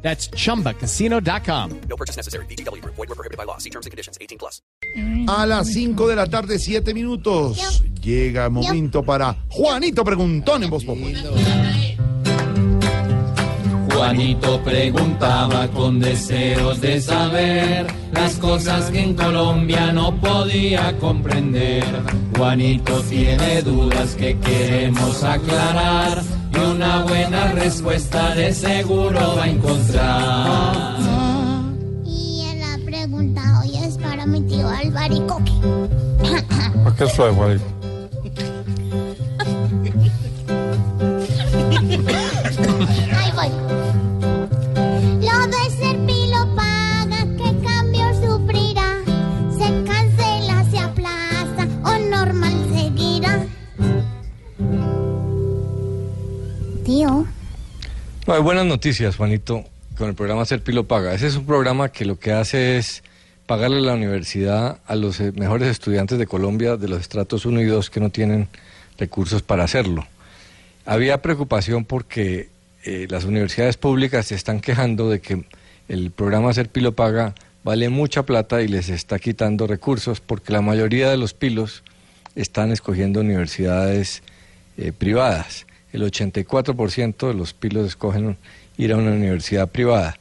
That's chumbacasino.com. No purchase necessary. VGW Group. Void where prohibited by law. See terms and conditions. 18+. A las 5 de la tarde, 7 minutos. Llega el momento para Juanito Preguntón en Voz Popu. Juanito preguntaba con deseos de saber las cosas que en Colombia no podía comprender. Juanito tiene dudas que queremos aclarar y una buena respuesta de seguro va a encontrar. Y la pregunta hoy es para mi tío Albaricoque. ¿Para qué soy, Juanito? Ahí voy. No, hay buenas noticias, Juanito, con el programa Ser Pilo Paga. Ese es un programa que lo que hace es pagarle la universidad a los mejores estudiantes de Colombia, de los estratos 1 y 2 que no tienen recursos para hacerlo. Había preocupación porque las universidades públicas se están quejando de que el programa Ser Pilo Paga vale mucha plata y les está quitando recursos porque la mayoría de los pilos están escogiendo universidades privadas. El 84% de los pilos escogen ir a una universidad privada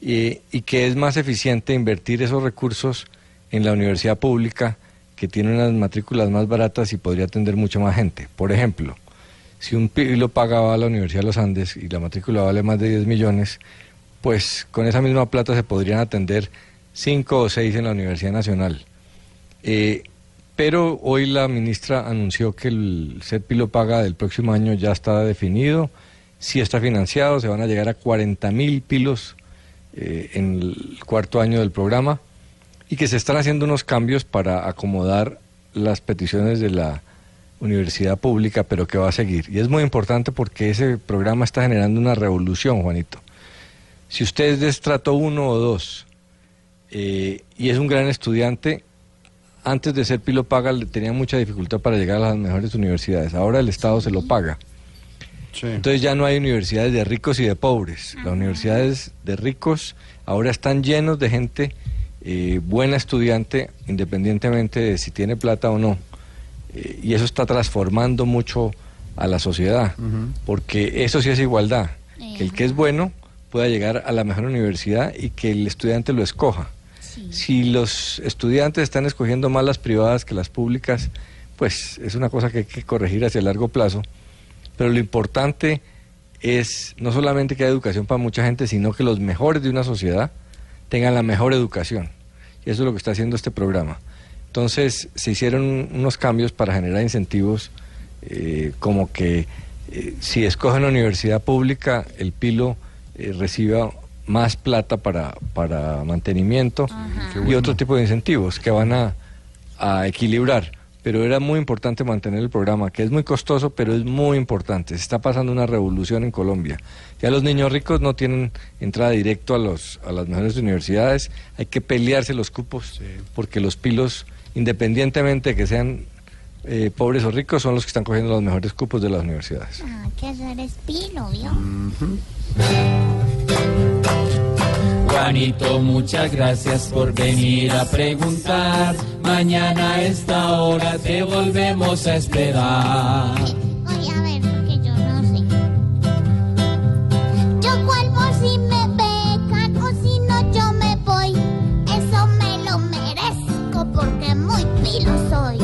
y que es más eficiente invertir esos recursos en la universidad pública que tiene unas matrículas más baratas y podría atender mucha más gente. Por ejemplo, si un pilo pagaba a la Universidad de los Andes y la matrícula vale más de 10 millones, pues con esa misma plata se podrían atender 5 o 6 en la Universidad Nacional. Pero hoy la ministra anunció que el Ser Pilo Paga del próximo año ya está definido, sí está financiado, se van a llegar a 40.000 pilos en el cuarto año del programa y que se están haciendo unos cambios para acomodar las peticiones de la universidad pública, pero que va a seguir. Y es muy importante porque ese programa está generando una revolución, Juanito. Si usted es de estrato 1 o 2 y es un gran estudiante, antes de Ser Pilo Paga le tenía mucha dificultad para llegar a las mejores universidades. Ahora el Estado se lo paga. Sí. Entonces ya no hay universidades de ricos y de pobres. Las universidades de ricos ahora están llenos de gente buena estudiante, independientemente de si tiene plata o no. Y eso está transformando mucho a la sociedad, porque eso sí es igualdad. Que el que es bueno pueda llegar a la mejor universidad y que el estudiante lo escoja. Si los estudiantes están escogiendo más las privadas que las públicas, pues es una cosa que hay que corregir hacia el largo plazo. Pero lo importante es no solamente que haya educación para mucha gente, sino que los mejores de una sociedad tengan la mejor educación. Y eso es lo que está haciendo este programa. Entonces se hicieron unos cambios para generar incentivos, como que si escoge una universidad pública, el pilo reciba más plata para mantenimiento y otro tipo de incentivos que van a equilibrar. Pero era muy importante mantener el programa, que es muy costoso, pero es muy importante. Se está pasando una revolución en Colombia. Ya los niños ricos no tienen entrada directa a las mejores universidades. Hay que pelearse los cupos, porque los pilos, independientemente de que sean pobres o ricos, son los que están cogiendo los mejores cupos de las universidades. Ah, que eres pilo, ¿vio? Juanito, muchas gracias por venir a preguntar. Mañana a esta hora te volvemos a esperar. Voy a ver, porque yo no sé. Yo vuelvo si me becan o si no yo me voy. Eso me lo merezco porque muy pilo soy.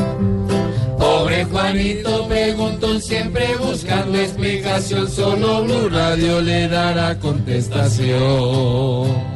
Pobre Juanito Preguntón, siempre buscando explicación. Solo Blue Radio le dará contestación.